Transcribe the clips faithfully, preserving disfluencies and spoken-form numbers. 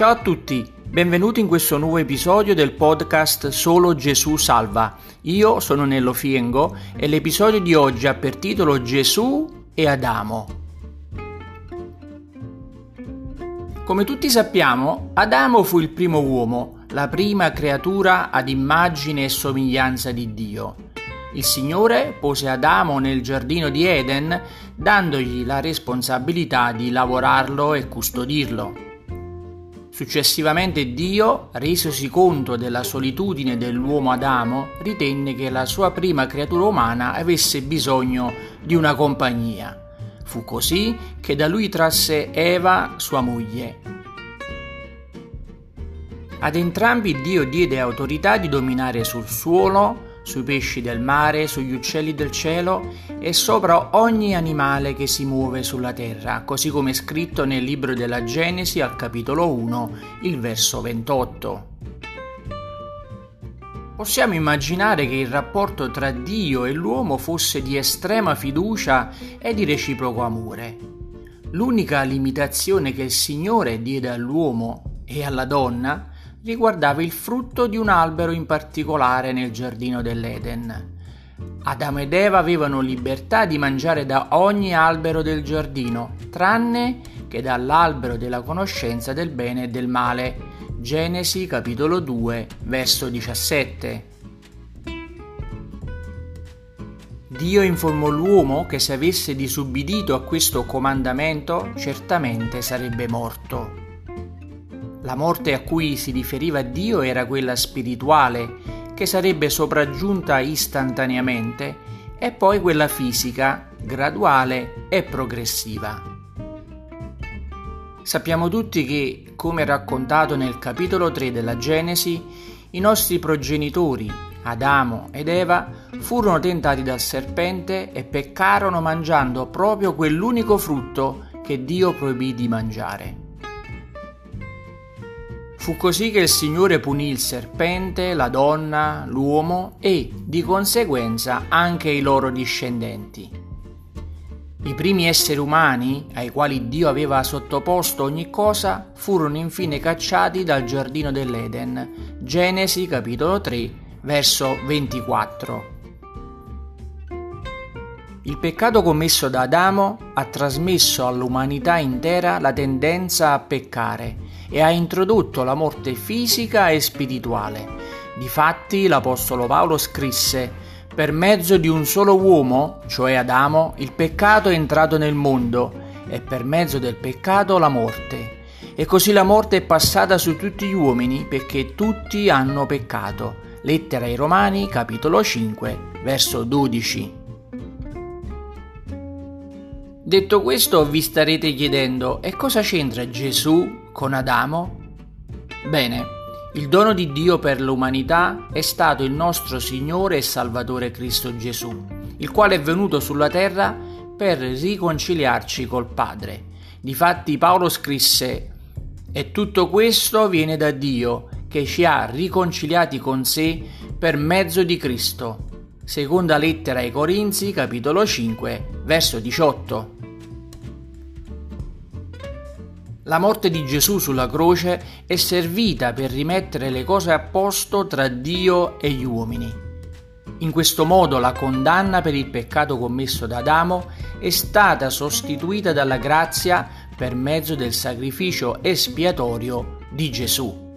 Ciao a tutti, benvenuti in questo nuovo episodio del podcast Solo Gesù Salva. Io sono Nello Fiengo e l'episodio di oggi ha per titolo Gesù e Adamo. Come tutti sappiamo, Adamo fu il primo uomo, la prima creatura ad immagine e somiglianza di Dio. Il Signore pose Adamo nel giardino di Eden, dandogli la responsabilità di lavorarlo e custodirlo. Successivamente Dio, resosi conto della solitudine dell'uomo Adamo, ritenne che la sua prima creatura umana avesse bisogno di una compagnia. Fu così che da lui trasse Eva, sua moglie. Ad entrambi Dio diede autorità di dominare sul suolo, sui pesci del mare, sugli uccelli del cielo e sopra ogni animale che si muove sulla terra, così come è scritto nel libro della Genesi al capitolo uno, il verso ventotto. Possiamo immaginare che il rapporto tra Dio e l'uomo fosse di estrema fiducia e di reciproco amore. L'unica limitazione che il Signore diede all'uomo e alla donna riguardava il frutto di un albero in particolare nel giardino dell'Eden. Adamo ed Eva avevano libertà di mangiare da ogni albero del giardino, tranne che dall'albero della conoscenza del bene e del male. Genesi capitolo due, verso diciassette. Dio informò l'uomo che se avesse disubbidito a questo comandamento, certamente sarebbe morto. La morte a cui si riferiva Dio era quella spirituale, che sarebbe sopraggiunta istantaneamente, e poi quella fisica, graduale e progressiva. Sappiamo tutti che, come raccontato nel capitolo tre della Genesi, i nostri progenitori, Adamo ed Eva, furono tentati dal serpente e peccarono mangiando proprio quell'unico frutto che Dio proibì di mangiare. Fu così che il Signore punì il serpente, la donna, l'uomo e, di conseguenza, anche i loro discendenti. I primi esseri umani, ai quali Dio aveva sottoposto ogni cosa, furono infine cacciati dal giardino dell'Eden. Genesi capitolo tre, verso ventiquattro. Il peccato commesso da Adamo ha trasmesso all'umanità intera la tendenza a peccare e ha introdotto la morte fisica e spirituale. Difatti l'Apostolo Paolo scrisse: «Per mezzo di un solo uomo, cioè Adamo, il peccato è entrato nel mondo e per mezzo del peccato la morte. E così la morte è passata su tutti gli uomini perché tutti hanno peccato». Lettera ai Romani, capitolo cinque, verso dodici. Detto questo, vi starete chiedendo: e cosa c'entra Gesù con Adamo? Bene, il dono di Dio per l'umanità è stato il nostro Signore e Salvatore Cristo Gesù, il quale è venuto sulla terra per riconciliarci col Padre. Difatti Paolo scrisse: «E tutto questo viene da Dio, che ci ha riconciliati con sé per mezzo di Cristo». Seconda lettera ai Corinzi, capitolo cinque, verso diciotto. La morte di Gesù sulla croce è servita per rimettere le cose a posto tra Dio e gli uomini. In questo modo la condanna per il peccato commesso da Adamo è stata sostituita dalla grazia per mezzo del sacrificio espiatorio di Gesù.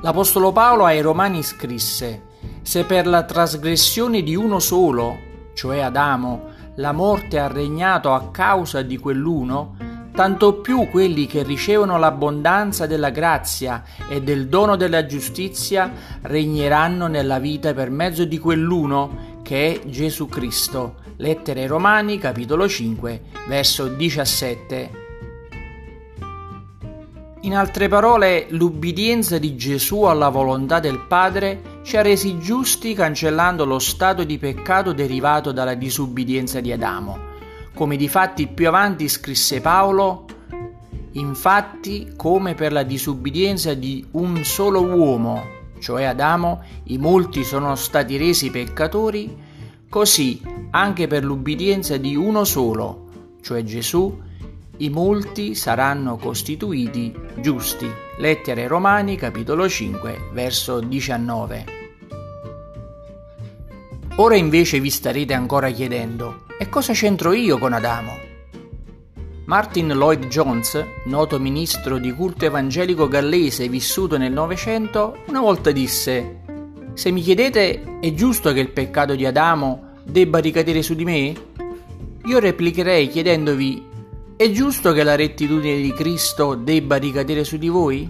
L'Apostolo Paolo ai Romani scrisse: «Se per la trasgressione di uno solo, cioè Adamo, la morte ha regnato a causa di quell'uno, tanto più quelli che ricevono l'abbondanza della grazia e del dono della giustizia regneranno nella vita per mezzo di quell'uno che è Gesù Cristo». Lettera ai Romani, capitolo cinque, verso diciassette. In altre parole, l'ubbidienza di Gesù alla volontà del Padre ci ha resi giusti cancellando lo stato di peccato derivato dalla disubbidienza di Adamo. Come difatti più avanti scrisse Paolo: «Infatti, come per la disubbidienza di un solo uomo, cioè Adamo, i molti sono stati resi peccatori, così anche per l'ubbidienza di uno solo, cioè Gesù, I molti saranno costituiti giusti. Lettere Romani, capitolo cinque, verso diciannove. Ora invece vi starete ancora chiedendo: e cosa c'entro io con Adamo? Martin Lloyd Jones, noto ministro di culto evangelico gallese vissuto nel Novecento, una volta disse: «Se mi chiedete, è giusto che il peccato di Adamo debba ricadere su di me?» Io replicherei chiedendovi: è giusto che la rettitudine di Cristo debba ricadere su di voi?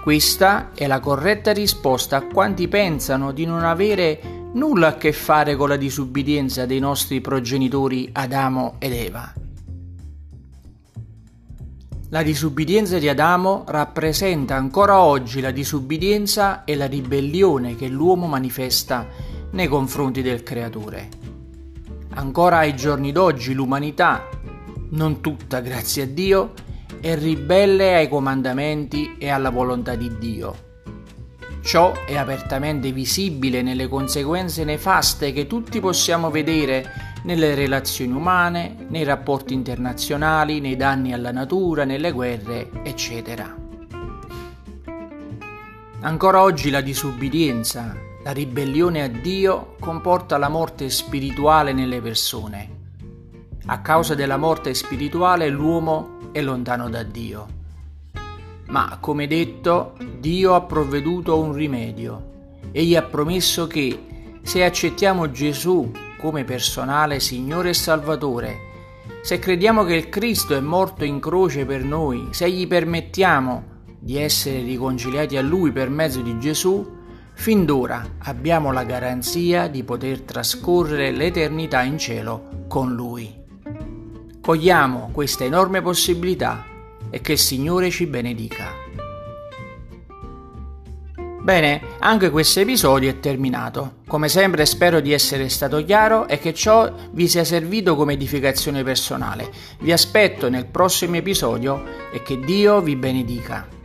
Questa è la corretta risposta a quanti pensano di non avere nulla a che fare con la disubbidienza dei nostri progenitori Adamo ed Eva. La disubbidienza di Adamo rappresenta ancora oggi la disubbidienza e la ribellione che l'uomo manifesta nei confronti del Creatore. Ancora ai giorni d'oggi l'umanità, non tutta grazie a Dio, è ribelle ai comandamenti e alla volontà di Dio. Ciò è apertamente visibile nelle conseguenze nefaste che tutti possiamo vedere nelle relazioni umane, nei rapporti internazionali, nei danni alla natura, nelle guerre, eccetera. Ancora oggi la disubbidienza, la ribellione a Dio comporta la morte spirituale nelle persone. A causa della morte spirituale l'uomo è lontano da Dio. Ma, come detto, Dio ha provveduto un rimedio. Egli ha promesso che, se accettiamo Gesù come personale Signore e Salvatore, se crediamo che il Cristo è morto in croce per noi, se gli permettiamo di essere riconciliati a Lui per mezzo di Gesù, fin d'ora abbiamo la garanzia di poter trascorrere l'eternità in cielo con Lui. Cogliamo questa enorme possibilità e che il Signore ci benedica. Bene, anche questo episodio è terminato. Come sempre spero di essere stato chiaro e che ciò vi sia servito come edificazione personale. Vi aspetto nel prossimo episodio e che Dio vi benedica.